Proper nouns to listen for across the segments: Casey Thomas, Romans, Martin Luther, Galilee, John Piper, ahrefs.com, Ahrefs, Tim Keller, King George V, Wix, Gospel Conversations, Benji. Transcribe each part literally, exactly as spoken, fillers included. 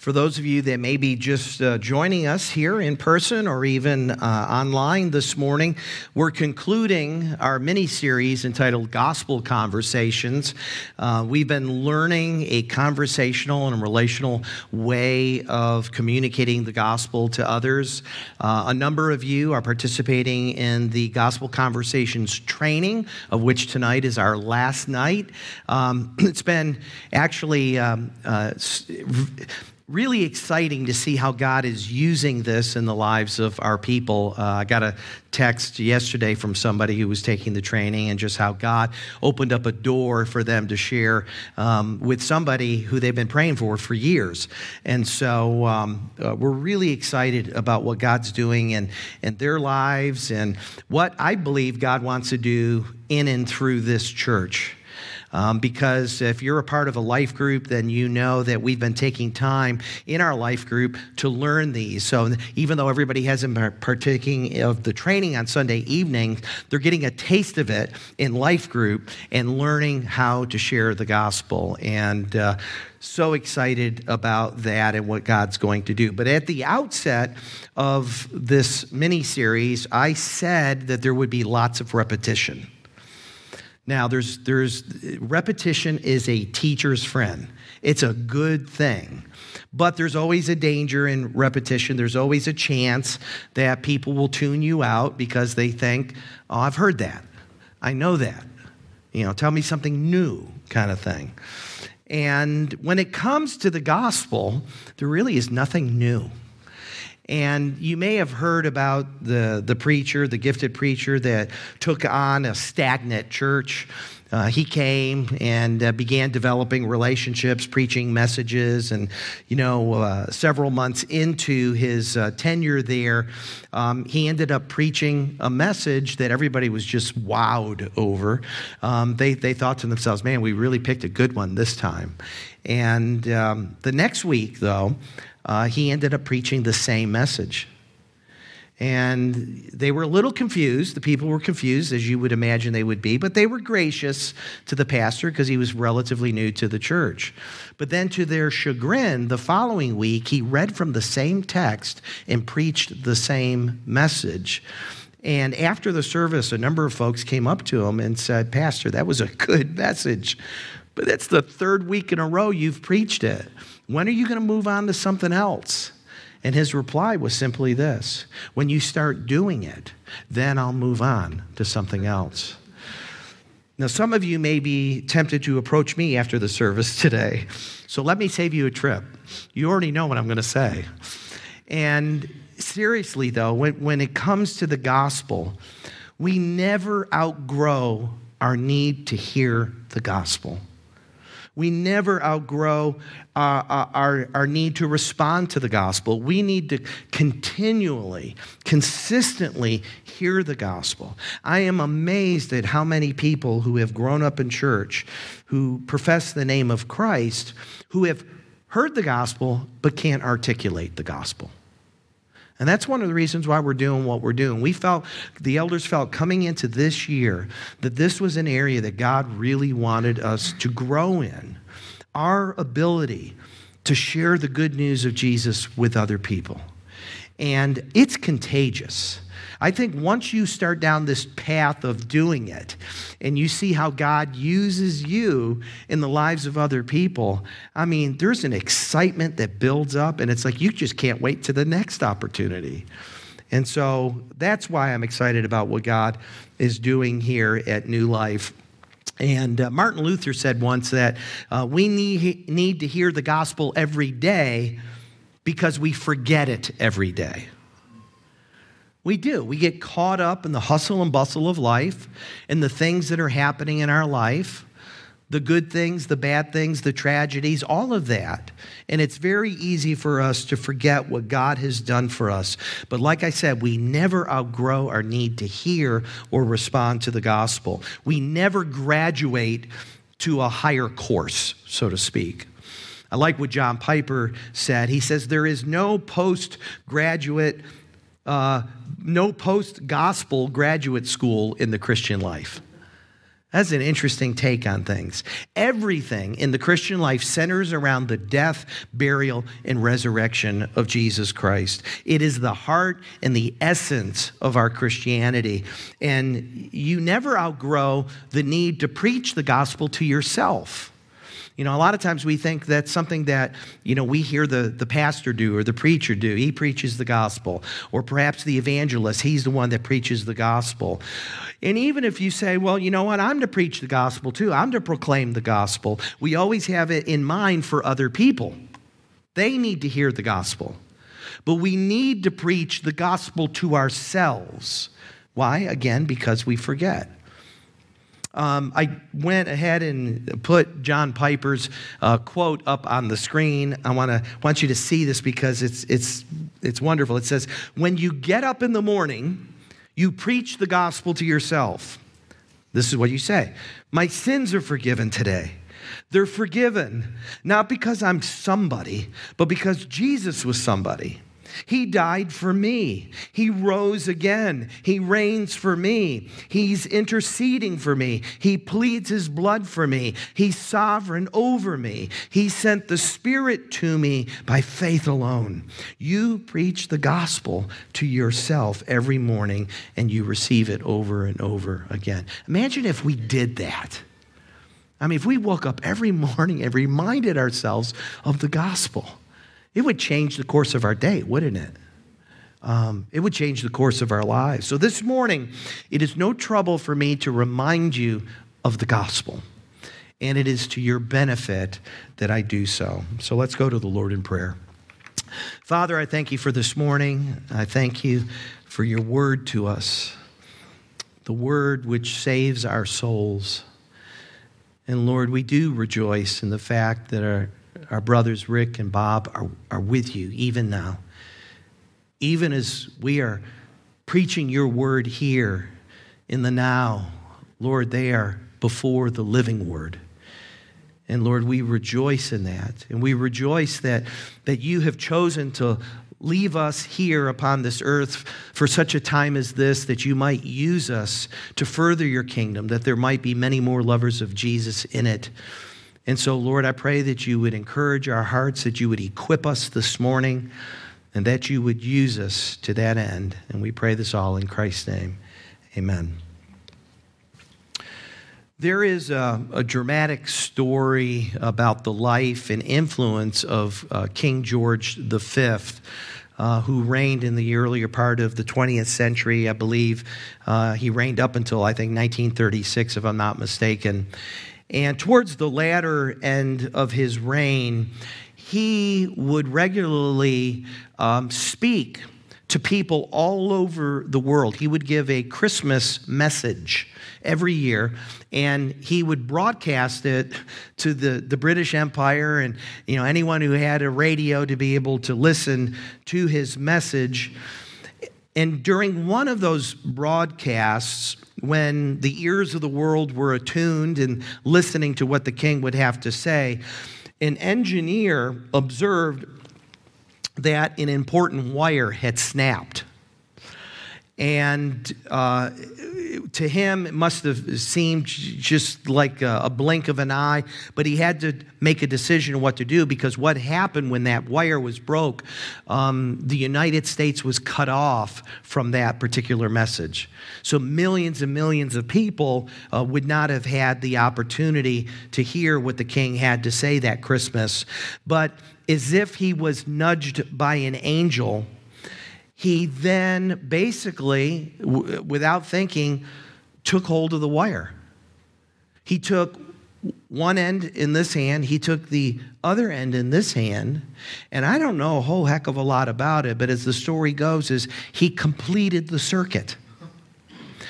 For those of you that may be just uh, joining us here in person or even uh, online this morning, we're concluding our mini-series entitled Gospel Conversations. Uh, we've been learning a conversational and a relational way of communicating the gospel to others. Uh, a number of you are participating in the Gospel Conversations training, of which tonight is our last night. Um, it's been actually... Um, uh, Really exciting to see how God is using this in the lives of our people. Uh, I got a text yesterday from somebody who was taking the training and just how God opened up a door for them to share um, with somebody who they've been praying for for years. And so um, uh, we're really excited about what God's doing in, in their lives and what I believe God wants to do in and through this church. Um, because if you're a part of a life group, then you know that we've been taking time in our life group to learn these. So even though everybody hasn't been partaking of the training on Sunday evening, they're getting a taste of it in life group and learning how to share the gospel. And uh, so excited about that and what God's going to do. But at the outset of this mini-series, I said that there would be lots of repetition. Now, there's there's repetition is a teacher's friend. It's a good thing. But there's always a danger in repetition. There's always a chance that people will tune you out because they think, oh, I've heard that. I know that. You know, tell me something new kind of thing. And when it comes to the gospel, there really is nothing new. And you may have heard about the, the preacher, the gifted preacher that took on a stagnant church. Uh, he came and uh, began developing relationships, preaching messages, and, you know, uh, several months into his uh, tenure there, um, he ended up preaching a message that everybody was just wowed over. Um, they, they thought to themselves, man, we really picked a good one this time. And um, the next week, though, Uh, he ended up preaching the same message. And they were a little confused. The people were confused, as you would imagine they would be, but they were gracious to the pastor because he was relatively new to the church. But then to their chagrin, the following week, he read from the same text and preached the same message. And after the service, a number of folks came up to him and said, Pastor, that was a good message, but that's the third week in a row you've preached it. When are you going to move on to something else? And his reply was simply this: when you start doing it, then I'll move on to something else. Now, some of you may be tempted to approach me after the service today, so let me save you a trip. You already know what I'm going to say. And seriously, though, when, when it comes to the gospel, we never outgrow our need to hear the gospel. We never outgrow uh, our, our need to respond to the gospel. We need to continually, consistently hear the gospel. I am amazed at how many people who have grown up in church, who profess the name of Christ, who have heard the gospel but can't articulate the gospel. And that's one of the reasons why we're doing what we're doing. We felt, the elders felt coming into this year, that this was an area that God really wanted us to grow in. Our ability to share the good news of Jesus with other people. And it's contagious. I think once you start down this path of doing it and you see how God uses you in the lives of other people, I mean, there's an excitement that builds up and it's like you just can't wait to the next opportunity. And so that's why I'm excited about what God is doing here at New Life. And uh, Martin Luther said once that uh, we need, need to hear the gospel every day because we forget it every day. We do. We get caught up in the hustle and bustle of life and the things that are happening in our life, the good things, the bad things, the tragedies, all of that. And it's very easy for us to forget what God has done for us. But like I said, we never outgrow our need to hear or respond to the gospel. We never graduate to a higher course, so to speak. I like what John Piper said. He says, there is no postgraduate Uh, no post-gospel graduate school in the Christian life. That's an interesting take on things. Everything in the Christian life centers around the death, burial, and resurrection of Jesus Christ. It is the heart and the essence of our Christianity. And you never outgrow the need to preach the gospel to yourself. You know, a lot of times we think that's something that, you know, we hear the, the pastor do or the preacher do. He preaches the gospel. Or perhaps the evangelist, he's the one that preaches the gospel. And even if you say, well, you know what, I'm to preach the gospel too. I'm to proclaim the gospel. We always have it in mind for other people. They need to hear the gospel. But we need to preach the gospel to ourselves. Why? Again, because we forget. Um, I went ahead and put John Piper's uh, quote up on the screen. I want to want you to see this because it's it's it's wonderful. It says, "When you get up in the morning, you preach the gospel to yourself. This is what you say: My sins are forgiven today. They're forgiven not because I'm somebody, but because Jesus was somebody. He died for me. He rose again. He reigns for me. He's interceding for me. He pleads his blood for me. He's sovereign over me. He sent the Spirit to me by faith alone." You preach the gospel to yourself every morning and you receive it over and over again. Imagine if we did that. I mean, if we woke up every morning and reminded ourselves of the gospel, it would change the course of our day, wouldn't it? Um, it would change the course of our lives. So this morning, it is no trouble for me to remind you of the gospel. And it is to your benefit that I do so. So let's go to the Lord in prayer. Father, I thank you for this morning. I thank you for your word to us, the word which saves our souls. And Lord, we do rejoice in the fact that our Our brothers Rick and Bob are, are with you even now. Even as we are preaching your word here in the now, Lord, they are before the living word. And Lord, we rejoice in that. And we rejoice that, that you have chosen to leave us here upon this earth for such a time as this, that you might use us to further your kingdom, that there might be many more lovers of Jesus in it. And so, Lord, I pray that you would encourage our hearts, that you would equip us this morning, and that you would use us to that end. And we pray this all in Christ's name. Amen. There is a, a dramatic story about the life and influence of uh, King George the Fifth, uh, who reigned in the earlier part of the twentieth century, I believe. Uh, he reigned up until, I think, nineteen thirty-six, if I'm not mistaken. And towards the latter end of his reign, he would regularly um, speak to people all over the world. He would give a Christmas message every year, and he would broadcast it to the, the British Empire and, you know, anyone who had a radio to be able to listen to his message. And during one of those broadcasts, when the ears of the world were attuned and listening to what the king would have to say, an engineer observed that an important wire had snapped. And uh, to him, it must have seemed just like a, a blink of an eye, but he had to make a decision on what to do, because what happened when that wire was broke, um, the United States was cut off from that particular message. So millions and millions of people uh, would not have had the opportunity to hear what the king had to say that Christmas. But as if he was nudged by an angel, he then basically, w- without thinking, took hold of the wire. He took one end in this hand, he took the other end in this hand, and I don't know a whole heck of a lot about it, but as the story goes, is he completed the circuit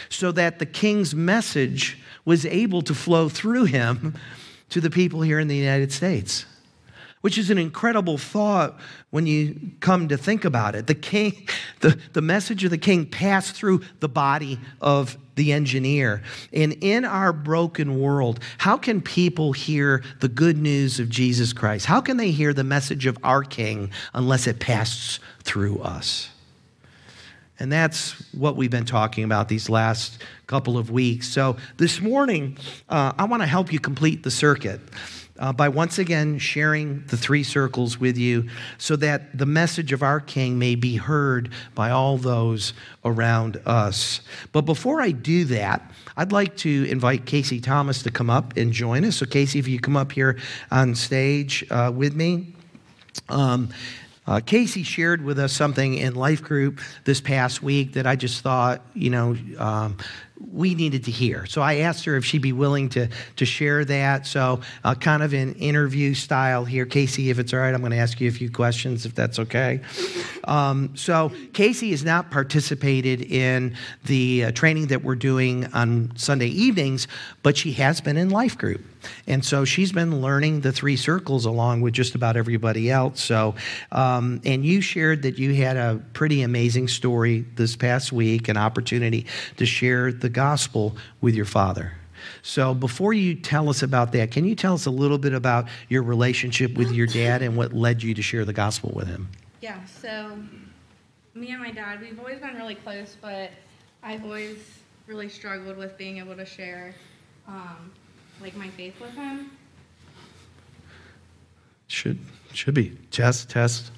so that the king's message was able to flow through him to the people here in the United States. Which is an incredible thought when you come to think about it. The king, the, the message of the king passed through the body of the engineer. And in our broken world, how can people hear the good news of Jesus Christ? How can they hear the message of our king unless it passes through us? And that's what we've been talking about these last couple of weeks. So this morning, uh, I want to help you complete the circuit uh, by once again sharing the three circles with you so that the message of our King may be heard by all those around us. But before I do that, I'd like to invite Casey Thomas to come up and join us. So Casey, if you come up here on stage uh, with me. Um, Uh, Casey shared with us something in Life Group this past week that I just thought, you know, um, we needed to hear. So I asked her if she'd be willing to to share that. So uh, kind of in interview style here. Casey, if it's all right, I'm going to ask you a few questions, if that's okay. Um, so Casey has not participated in the uh, training that we're doing on Sunday evenings, but she has been in Life Group. And so she's been learning the three circles along with just about everybody else. So, um, and you shared that you had a pretty amazing story this past week, an opportunity to share the gospel with your father. So before you tell us about that, can you tell us a little bit about your relationship with your dad and what led you to share the gospel with him? Yeah, so me and my dad, we've always been really close, but I've always really struggled with being able to share um like my faith with him. Should should be. Test, test.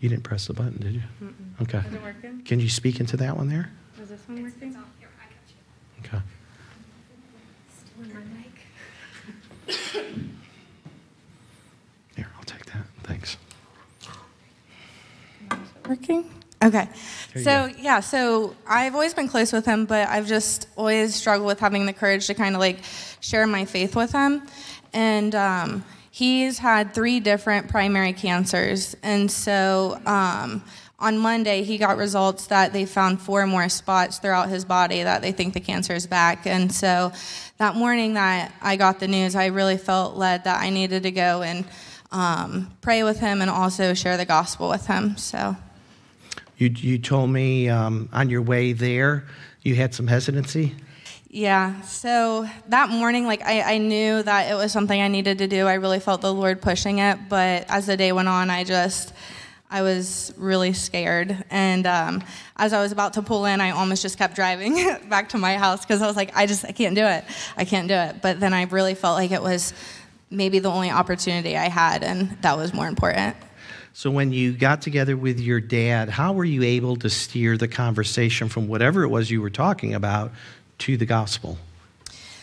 You didn't press the button, did you? Mm-mm. Okay. Is it working? Can you speak into that one there? Is this one it's, working? It's on here. I got you. Okay. Still in my mic. Here, I'll take that. Thanks. Working? Okay. So, yeah, so I've always been close with him, but I've just always struggled with having the courage to kind of like share my faith with him. And um, he's had three different primary cancers. And so um, on Monday, he got results that they found four more spots throughout his body that they think the cancer is back. And so that morning that I got the news, I really felt led that I needed to go and um, pray with him and also share the gospel with him. So. You you told me um, on your way there, you had some hesitancy? Yeah, so that morning, like I, I knew that it was something I needed to do. I really felt the Lord pushing it, but as the day went on, I just, I was really scared. And um, as I was about to pull in, I almost just kept driving back to my house because I was like, I just, I can't do it. I can't do it. But then I really felt like it was maybe the only opportunity I had, and that was more important. So when you got together with your dad, how were you able to steer the conversation from whatever it was you were talking about to the gospel?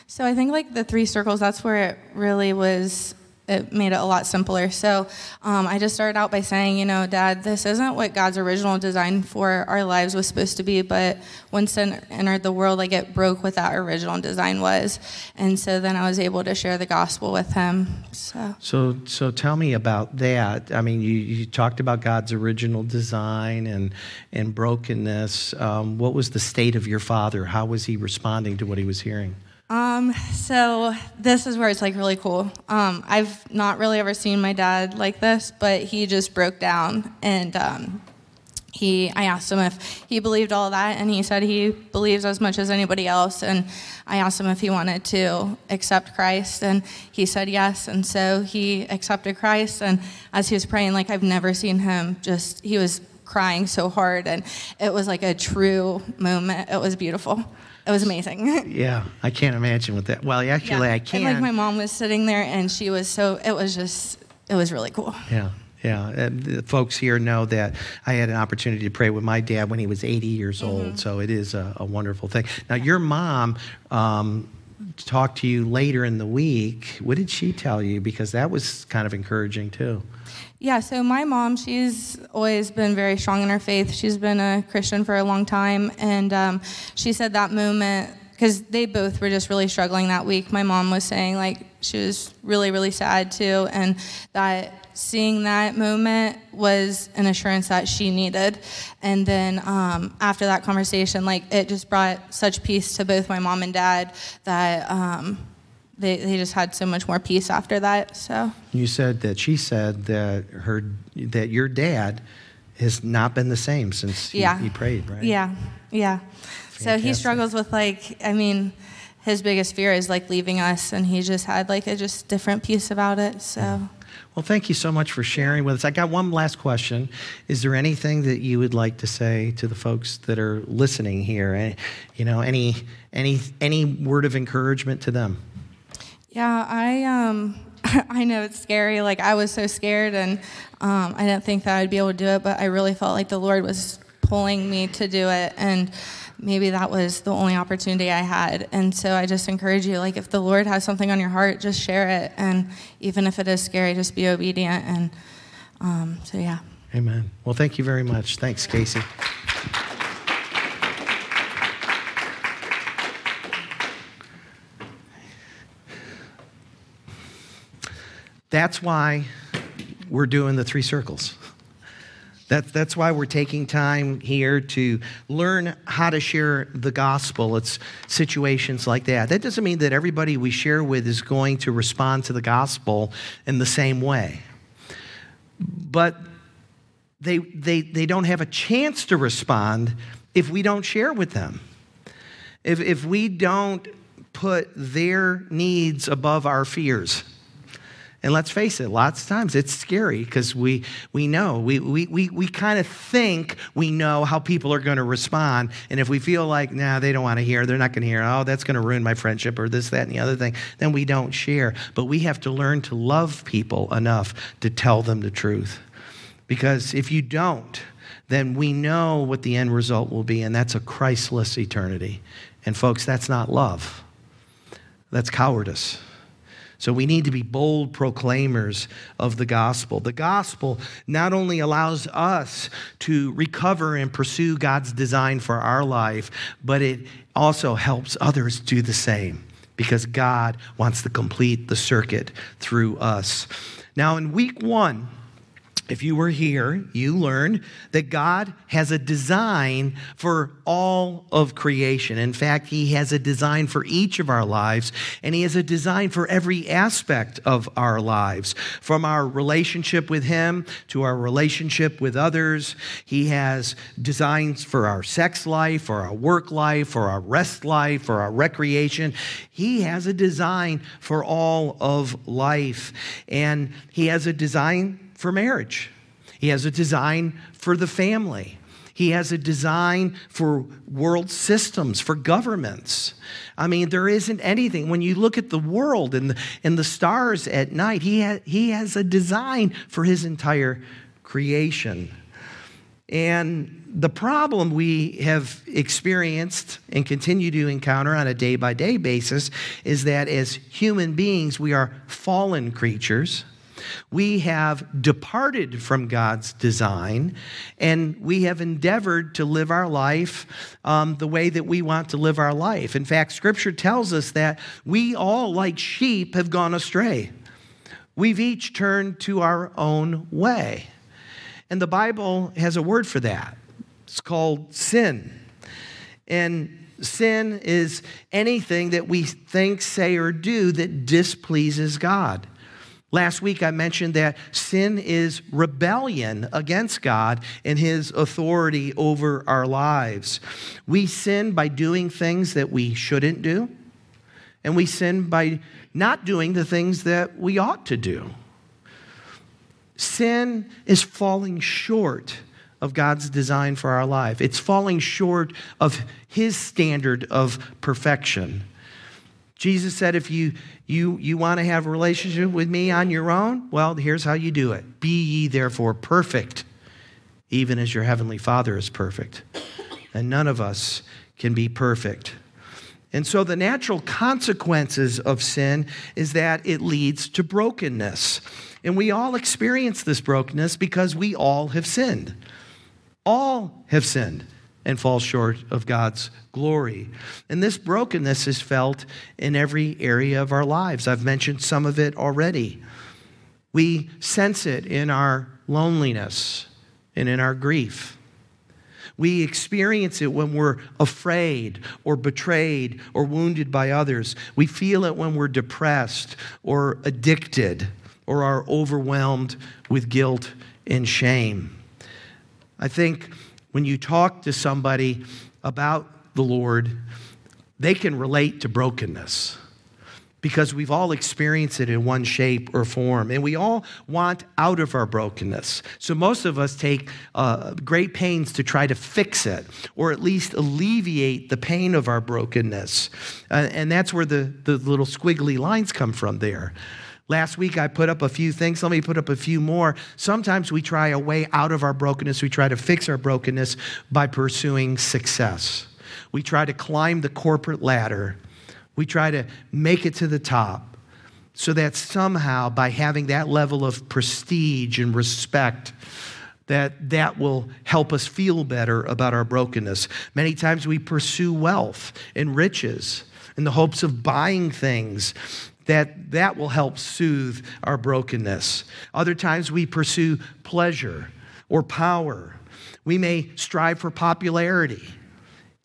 So I think like the three circles, that's where it really was, it made it a lot simpler. So um, I just started out by saying, you know, Dad, this isn't what God's original design for our lives was supposed to be, but when sin entered the world, like it broke what that original design was. And so then I was able to share the gospel with him. So so, so tell me about that. I mean, you, you talked about God's original design and, and brokenness. Um, what was the state of your father? How was he responding to what he was hearing? Um, so this is where it's like really cool. Um, I've not really ever seen my dad like this, but he just broke down and, um, he, I asked him if he believed all that, and he said he believes as much as anybody else. And I asked him if he wanted to accept Christ, and he said yes. And so he accepted Christ. And as he was praying, like I've never seen him just, he was crying so hard, and it was like a true moment. It was beautiful. It was amazing. Yeah, I can't imagine what that. Well, actually, yeah. I can. And like my mom was sitting there, and she was so. It was just. It was really cool. Yeah, yeah. And the folks here know that I had an opportunity to pray with my dad when he was eighty years mm-hmm. old. So it is a, a wonderful thing. Now, your mom um, talked to you later in the week. What did she tell you? Because that was kind of encouraging too. Yeah, so my mom, she's always been very strong in her faith. She's been a Christian for a long time, and um, she said that moment, because they both were just really struggling that week. My mom was saying, like, she was really, really sad, too, and that seeing that moment was an assurance that she needed. And then um, after that conversation, like, it just brought such peace to both my mom and dad that... Um, They they just had so much more peace after that. So you said that she said that her that your dad has not been the same since he, yeah. he prayed, right? Yeah, yeah. Fantastic. So he struggles with like I mean, his biggest fear is like leaving us, and he just had like a just different peace about it. So. Yeah. Well, thank you so much for sharing with us. I got one last question. Is there anything that you would like to say to the folks that are listening here? You know, any any any word of encouragement to them? Yeah, I um I know it's scary. Like, I was so scared, and um, I didn't think that I'd be able to do it, but I really felt like the Lord was pulling me to do it, and maybe that was the only opportunity I had. And so I just encourage you, like, if the Lord has something on your heart, just share it, and even if it is scary, just be obedient. And um, so, yeah. Amen. Well, thank you very much. Thanks, Casey. That's why we're doing the three circles. That's that's why we're taking time here to learn how to share the gospel. It's situations like that. That doesn't mean that everybody we share with is going to respond to the gospel in the same way. But they they they don't have a chance to respond if we don't share with them. If if we don't put their needs above our fears. And let's face it, lots of times it's scary because we we know, we we we, we kind of think we know how people are going to respond. And if we feel like, nah, they don't want to hear, they're not going to hear, oh, that's going to ruin my friendship or this, that, and the other thing, then we don't share. But we have to learn to love people enough to tell them the truth. Because if you don't, then we know what the end result will be, and that's a Christless eternity. And folks, that's not love. That's cowardice. So we need to be bold proclaimers of the gospel. The gospel not only allows us to recover and pursue God's design for our life, but it also helps others do the same because God wants to complete the circuit through us. Now, in week one, if you were here, you learned that God has a design for all of creation. In fact, he has a design for each of our lives, and he has a design for every aspect of our lives. From our relationship with him to our relationship with others, he has designs for our sex life, for our work life, for our rest life, for our recreation. He has a design for all of life, and he has a design for marriage. He has a design for the family. He has a design for world systems, for governments. I mean, there isn't anything. When you look at the world and the, and the stars at night, he ha- he has a design for his entire creation. And the problem we have experienced and continue to encounter on a day-by-day basis is that as human beings, we are fallen creatures. We have departed from God's design, and we have endeavored to live our life um, the way that we want to live our life. In fact, Scripture tells us that we all, like sheep, have gone astray. We've each turned to our own way. And the Bible has a word for that. It's called sin. And sin is anything that we think, say, or do that displeases God. Last week, I mentioned that sin is rebellion against God and his authority over our lives. We sin by doing things that we shouldn't do, and we sin by not doing the things that we ought to do. Sin is falling short of God's design for our life. It's falling short of his standard of perfection. Jesus said, if you you you want to have a relationship with me on your own, well, here's how you do it. Be ye therefore perfect, even as your heavenly Father is perfect. And none of us can be perfect. And so the natural consequences of sin is that it leads to brokenness. And we all experience this brokenness because we all have sinned. All have sinned and fall short of God's glory. And this brokenness is felt in every area of our lives. I've mentioned some of it already. We sense it in our loneliness and in our grief. We experience it when we're afraid or betrayed or wounded by others. We feel it when we're depressed or addicted or are overwhelmed with guilt and shame. I think when you talk to somebody about the Lord, they can relate to brokenness. because we've all experienced it in one shape or form, and we all want out of our brokenness. So most of us take uh, great pains to try to fix it, or at least alleviate the pain of our brokenness. Uh, and that's where the, the little squiggly lines come from there. Last week, I put up a few things. Let me put up a few more. Sometimes we try a way out of our brokenness. We try to fix our brokenness by pursuing success. We try to climb the corporate ladder. We try to make it to the top so that somehow by having that level of prestige and respect, that that will help us feel better about our brokenness. Many times we pursue wealth and riches in the hopes of buying things that that will help soothe our brokenness. Other times we pursue pleasure or power. We may strive for popularity,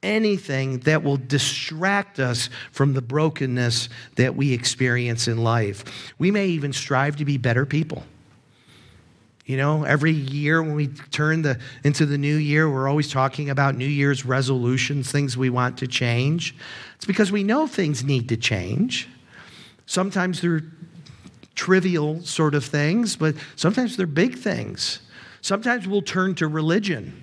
anything that will distract us from the brokenness that we experience in life. We may even strive to be better people. You know, every year when we turn the, into the new year, we're always talking about New Year's resolutions, things we want to change. It's because we know things need to change. Sometimes they're trivial sort of things, but sometimes they're big things. Sometimes we'll turn to religion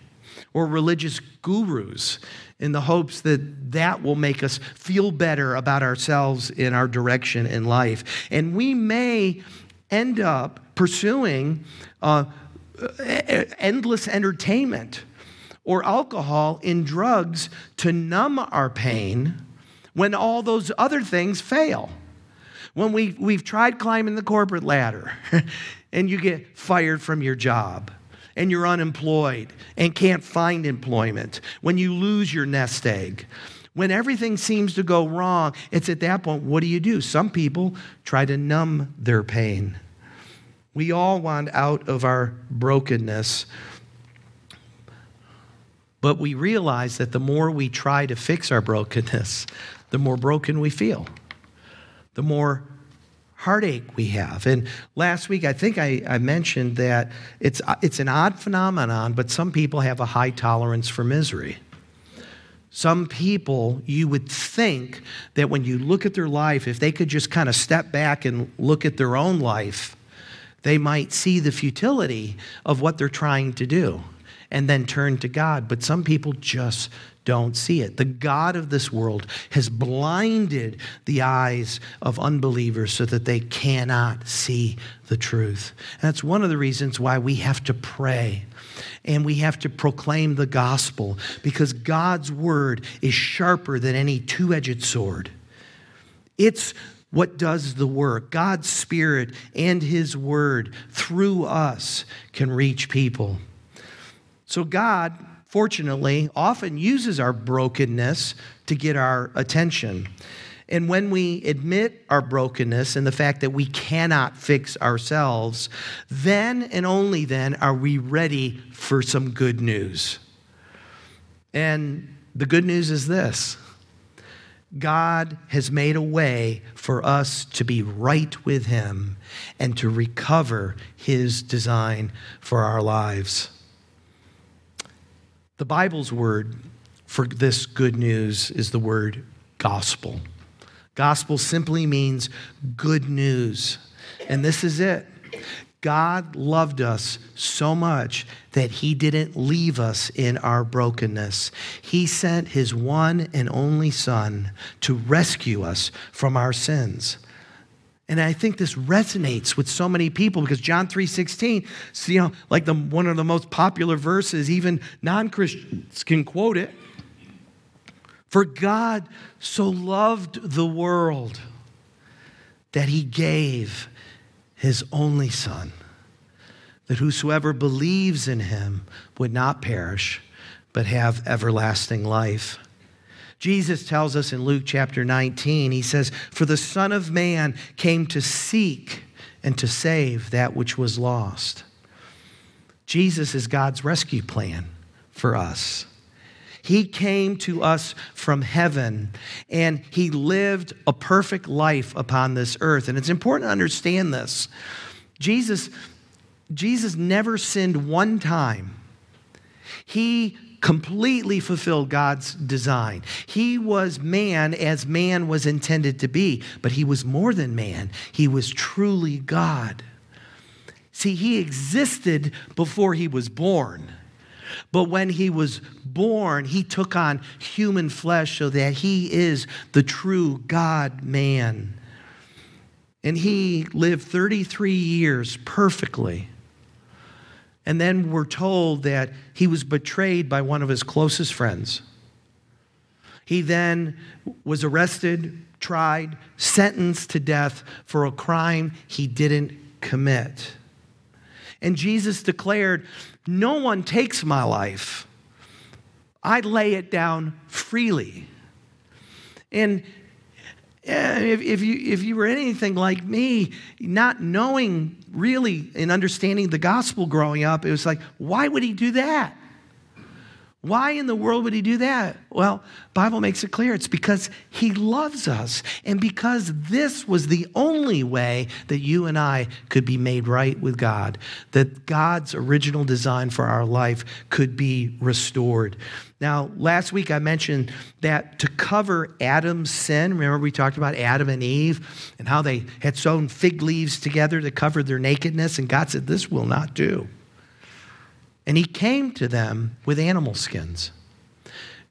or religious gurus in the hopes that that will make us feel better about ourselves in our direction in life. And we may end up pursuing uh, endless entertainment or alcohol and drugs to numb our pain when all those other things fail. When we, we've tried climbing the corporate ladder and you get fired from your job and you're unemployed and can't find employment, when you lose your nest egg, when everything seems to go wrong, it's at that point, what do you do? Some people try to numb their pain. We all want out of our brokenness, but we realize that the more we try to fix our brokenness, the more broken we feel, the more heartache we have. And last week, I think I, I mentioned that it's it's an odd phenomenon, but some people have a high tolerance for misery. Some people, you would think that when you look at their life, if they could just kind of step back and look at their own life, they might see the futility of what they're trying to do and then turn to God. But some people just don't see it. The God of this world has blinded the eyes of unbelievers so that they cannot see the truth. And that's one of the reasons why we have to pray and we have to proclaim the gospel, because God's word is sharper than any two-edged sword. It's what does the work. God's Spirit and His word through us can reach people. So God, fortunately, often uses our brokenness to get our attention. And when we admit our brokenness and the fact that we cannot fix ourselves, then and only then are we ready for some good news. And the good news is this: God has made a way for us to be right with Him and to recover His design for our lives. The Bible's word for this good news is the word gospel. Gospel simply means good news. And this is it. God loved us so much that He didn't leave us in our brokenness. He sent His one and only Son to rescue us from our sins. And I think this resonates with so many people, because John three sixteen, you know, like the one of the most popular verses, even non-Christians can quote it. For God so loved the world that He gave His only Son, that whosoever believes in Him would not perish, but have everlasting life. Jesus tells us in Luke chapter nineteen, He says, for the Son of Man came to seek and to save that which was lost. Jesus is God's rescue plan for us. He came to us from heaven, and He lived a perfect life upon this earth. And it's important to understand this. Jesus, Jesus never sinned one time. He completely fulfilled God's design. He was man as man was intended to be, but he was more than man. He was truly God. See, he existed before he was born. But when he was born, he took on human flesh so that he is the true God-man. And he lived thirty-three years perfectly. And then we're told that he was betrayed by one of his closest friends. He then was arrested, tried, sentenced to death for a crime he didn't commit. And Jesus declared, "No one takes my life. I lay it down freely." And if, if you if you were anything like me, not knowing really and understanding the gospel growing up, it was like, why would he do that? Why in the world would he do that? Well, the Bible makes it clear. It's because he loves us and because this was the only way that you and I could be made right with God, that God's original design for our life could be restored. Now, last week I mentioned that to cover Adam's sin, remember we talked about Adam and Eve and how they had sewn fig leaves together to cover their nakedness, and God said, this will not do. And he came to them with animal skins.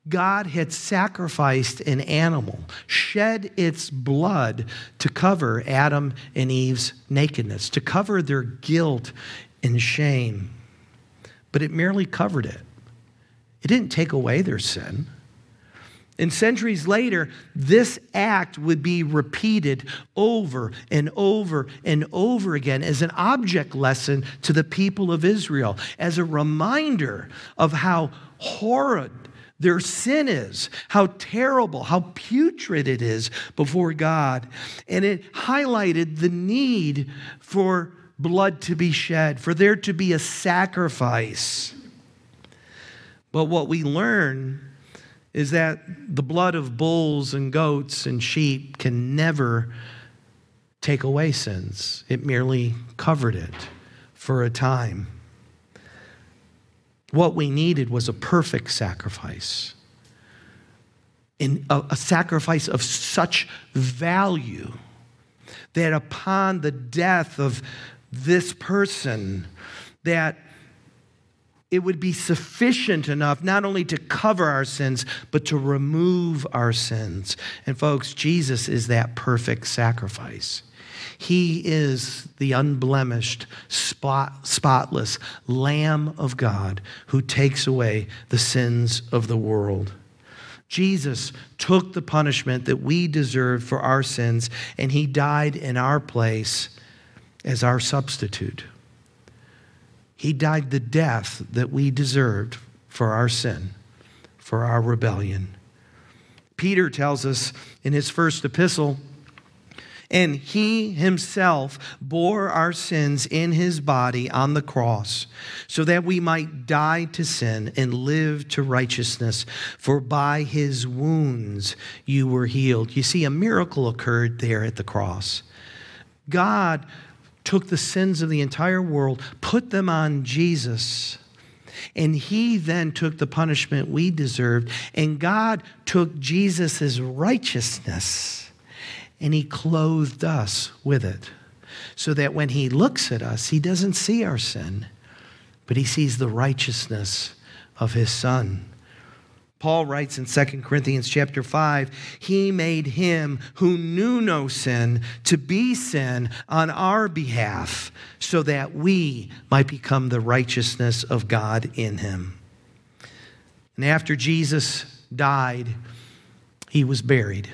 God had sacrificed an animal, shed its blood to cover Adam and Eve's nakedness, to cover their guilt and shame. But it merely covered it. It didn't take away their sin. And centuries later, this act would be repeated over and over and over again as an object lesson to the people of Israel, as a reminder of how horrid their sin is, how terrible, how putrid it is before God. And it highlighted the need for blood to be shed, for there to be a sacrifice. But what we learn is that the blood of bulls and goats and sheep can never take away sins. It merely covered it for a time. What we needed was a perfect sacrifice, in a, a sacrifice of such value that upon the death of this person, that it would be sufficient enough not only to cover our sins, but to remove our sins. And folks, Jesus is that perfect sacrifice. He is the unblemished, spot, spotless Lamb of God who takes away the sins of the world. Jesus took the punishment that we deserved for our sins, and he died in our place as our substitute. He died the death that we deserved for our sin, for our rebellion. Peter tells us in his first epistle, and he himself bore our sins in his body on the cross, so that we might die to sin and live to righteousness. For by his wounds you were healed. You see, a miracle occurred there at the cross. God took the sins of the entire world, put them on Jesus, and he then took the punishment we deserved, and God took Jesus' righteousness, and he clothed us with it, so that when he looks at us, he doesn't see our sin, but he sees the righteousness of his Son. Paul writes in Second Corinthians chapter five, he made him who knew no sin to be sin on our behalf so that we might become the righteousness of God in him. And after Jesus died, he was buried.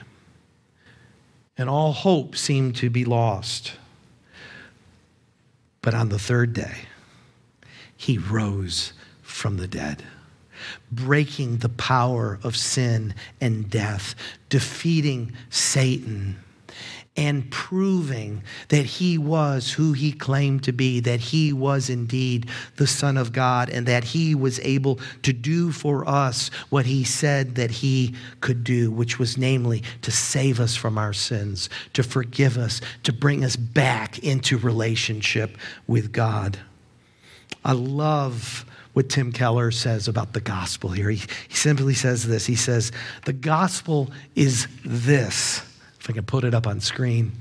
And all hope seemed to be lost. But on the third day, he rose from the dead, breaking the power of sin and death, defeating Satan, and proving that he was who he claimed to be, that he was indeed the Son of God, and that he was able to do for us what he said that he could do, which was namely to save us from our sins, to forgive us, to bring us back into relationship with God. I love what Tim Keller says about the gospel here. He, he simply says this. He says, the gospel is this. If I can put it up on screen.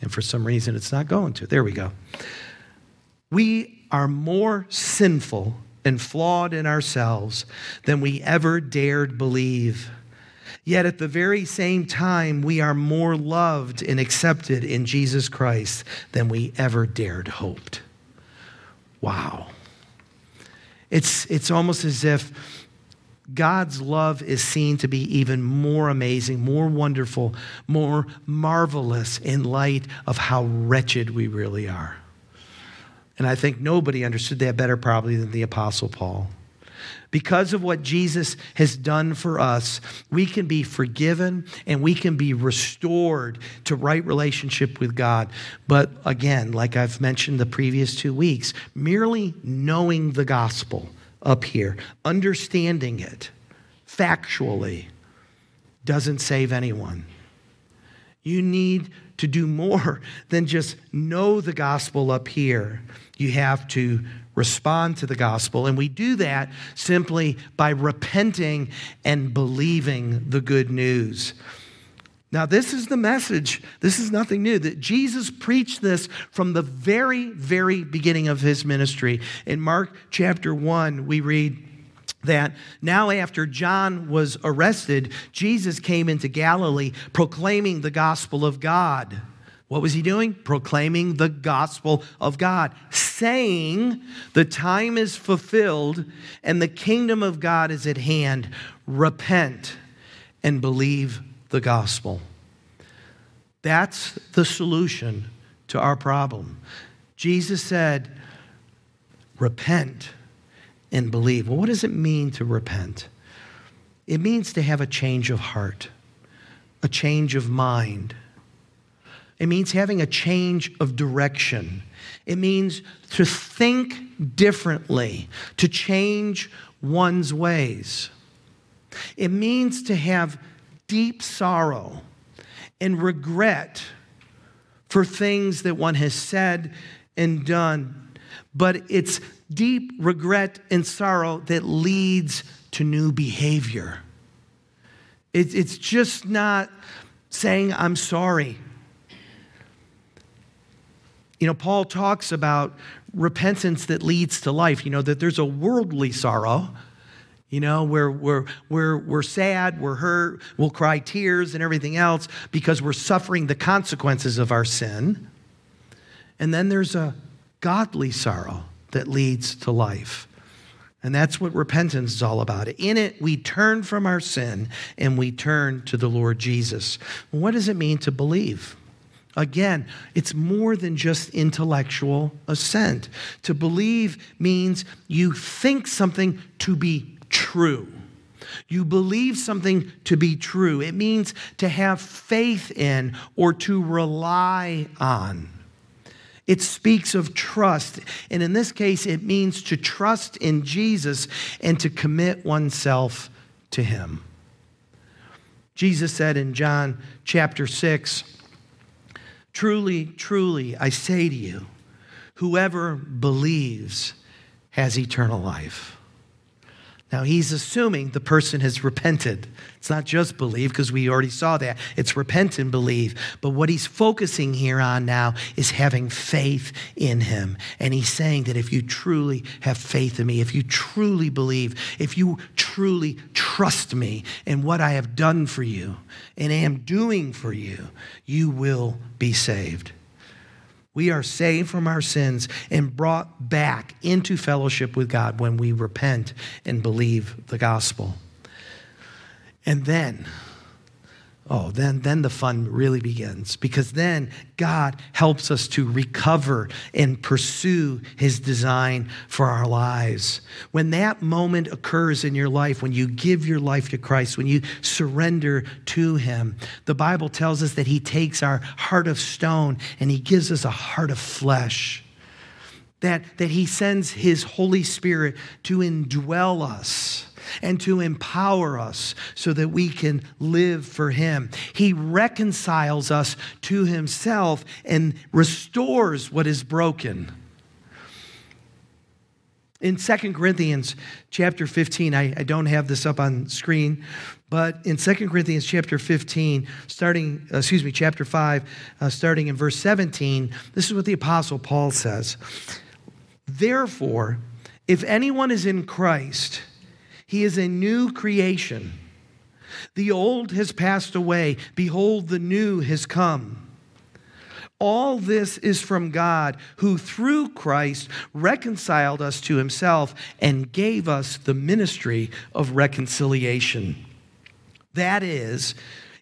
And for some reason, it's not going to. There we go. We are more sinful and flawed in ourselves than we ever dared believe. Yet at the very same time, we are more loved and accepted in Jesus Christ than we ever dared hoped. Wow. It's, it's almost as if God's love is seen to be even more amazing, more wonderful, more marvelous in light of how wretched we really are. And I think nobody understood that better probably than the Apostle Paul. Because of what Jesus has done for us, we can be forgiven and we can be restored to right relationship with God. But again, like I've mentioned the previous two weeks, merely knowing the gospel up here, understanding it factually, doesn't save anyone. You need to do more than just know the gospel up here. You have to respond to the gospel. And we do that simply by repenting and believing the good news. Now, this is the message. This is nothing new. That Jesus preached this from the very, very beginning of his ministry. In Mark chapter one, we read that now after John was arrested, Jesus came into Galilee proclaiming the gospel of God. What was he doing? Proclaiming the gospel of God, saying, the time is fulfilled and the kingdom of God is at hand. Repent and believe the gospel. That's the solution to our problem. Jesus said, repent and believe. Well, what does it mean to repent? It means to have a change of heart, a change of mind. It means having a change of direction. It means to think differently, to change one's ways. It means to have deep sorrow and regret for things that one has said and done. But it's deep regret and sorrow that leads to new behavior. It, it's just not saying, I'm sorry. You know, Paul talks about repentance that leads to life. You know, that there's a worldly sorrow. You know, we're, we're, we're, we're sad, we're hurt, we'll cry tears and everything else because we're suffering the consequences of our sin. And then there's a godly sorrow that leads to life. And that's what repentance is all about. In it, we turn from our sin and we turn to the Lord Jesus. What does it mean to believe? Again, it's more than just intellectual assent. To believe means you think something to be true. You believe something to be true. It means to have faith in or to rely on. It speaks of trust. And in this case, it means to trust in Jesus and to commit oneself to him. Jesus said in John chapter six, truly, truly, I say to you, whoever believes has eternal life. Now, he's assuming the person has repented. It's not just believe, because we already saw that. It's repent and believe. But what he's focusing here on now is having faith in him. And he's saying that if you truly have faith in me, if you truly believe, if you truly trust me in what I have done for you and am doing for you, you will be saved. We are saved from our sins and brought back into fellowship with God when we repent and believe the gospel. And then, oh, then, then the fun really begins, because then God helps us to recover and pursue his design for our lives. When that moment occurs in your life, when you give your life to Christ, when you surrender to him, the Bible tells us that he takes our heart of stone and he gives us a heart of flesh. That, that he sends his Holy Spirit to indwell us and to empower us so that we can live for him. He reconciles us to himself and restores what is broken. In Second Corinthians chapter fifteen, I, I don't have this up on screen, but in Second Corinthians chapter fifteen, starting, excuse me, chapter five, uh, starting in verse seventeen, this is what the Apostle Paul says. Therefore, if anyone is in Christ, he is a new creation. The old has passed away. Behold, the new has come. All this is from God, who through Christ reconciled us to himself and gave us the ministry of reconciliation. That is,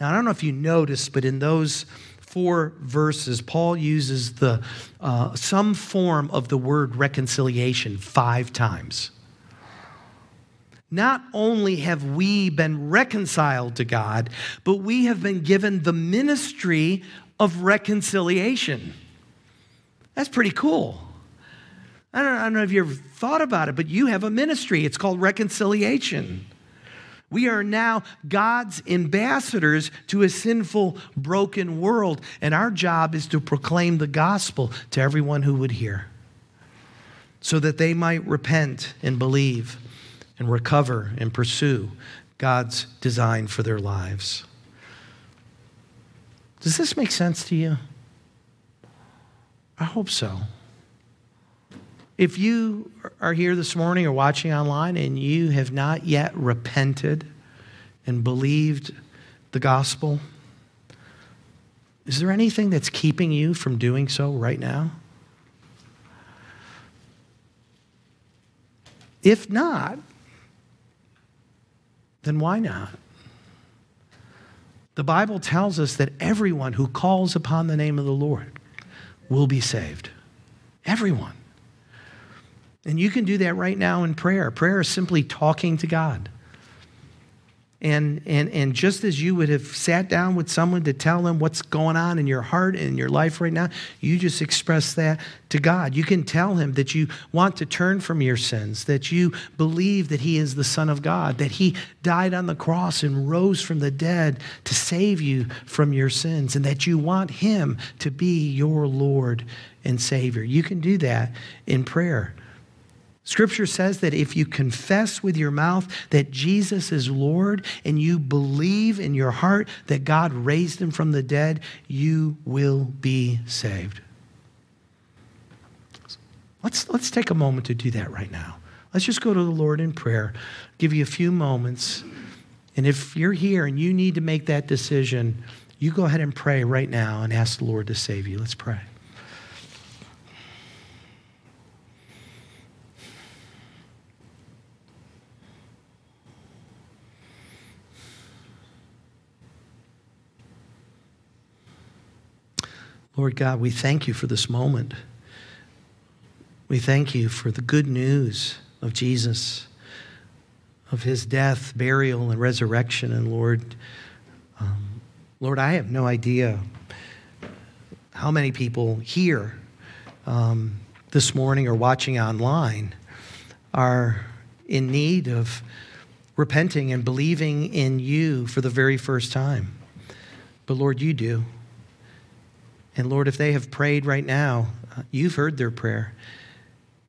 Now, I don't know if you noticed, but in those four verses, Paul uses the uh, some form of the word reconciliation five times. Not only have we been reconciled to God, but we have been given the ministry of reconciliation. That's pretty cool. I don't, I don't know if you've ever thought about it, but you have a ministry. It's called reconciliation. We are now God's ambassadors to a sinful, broken world, and our job is to proclaim the gospel to everyone who would hear so that they might repent and believe and recover and pursue God's design for their lives. Does this make sense to you? I hope so. If you are here this morning or watching online and you have not yet repented and believed the gospel, is there anything that's keeping you from doing so right now? If not, then why not? The Bible tells us that everyone who calls upon the name of the Lord will be saved. Everyone. And you can do that right now in prayer. Prayer is simply talking to God. And, and, and just as you would have sat down with someone to tell them what's going on in your heart and in your life right now, you just express that to God. You can tell him that you want to turn from your sins, that you believe that he is the Son of God, that he died on the cross and rose from the dead to save you from your sins, and that you want him to be your Lord and Savior. You can do that in prayer. Scripture says that if you confess with your mouth that Jesus is Lord and you believe in your heart that God raised him from the dead, you will be saved. Let's, let's take a moment to do that right now. Let's just go to the Lord in prayer. I'll give you a few moments. And if you're here and you need to make that decision, you go ahead and pray right now and ask the Lord to save you. Let's pray. Lord God, we thank you for this moment. We thank you for the good news of Jesus, of his death, burial, and resurrection. And Lord, um, Lord, I have no idea how many people here um, this morning or watching online are in need of repenting and believing in you for the very first time. But Lord, you do. And Lord, if they have prayed right now, you've heard their prayer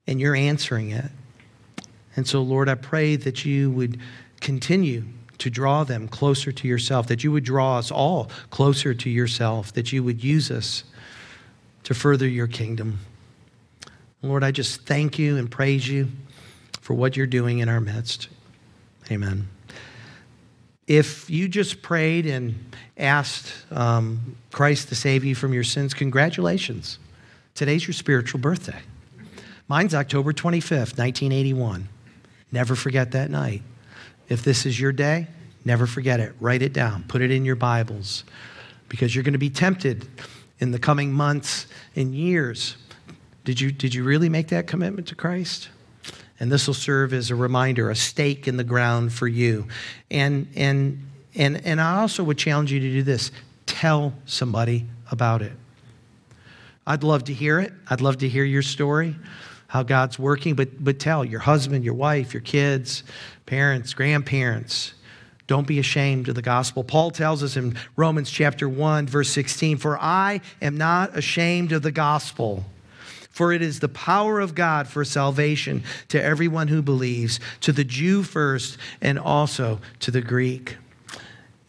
and you're answering it. And so, Lord, I pray that you would continue to draw them closer to yourself, that you would draw us all closer to yourself, that you would use us to further your kingdom. Lord, I just thank you and praise you for what you're doing in our midst. Amen. If you just prayed and asked um, Christ to save you from your sins, congratulations. Today's your spiritual birthday. Mine's October twenty-fifth, nineteen eighty-one. Never forget that night. If this is your day, never forget it. Write it down. Put it in your Bibles because you're going to be tempted in the coming months and years. Did you, did you really make that commitment to Christ? And this will serve as a reminder, a stake in the ground for you. And and and and I also would challenge you to do this. Tell somebody about it. I'd love to hear it. I'd love to hear your story, how God's working, but but tell your husband, your wife, your kids, parents, grandparents. Don't be ashamed of the gospel. Paul tells us in Romans chapter one, verse sixteen, "For I am not ashamed of the gospel, for it is the power of God for salvation to everyone who believes, to the Jew first and also to the Greek."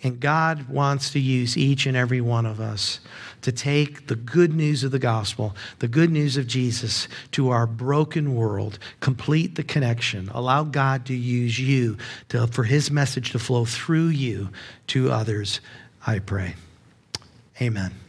And God wants to use each and every one of us to take the good news of the gospel, the good news of Jesus, to our broken world, complete the connection, allow God to use you to, for his message to flow through you to others, I pray. Amen.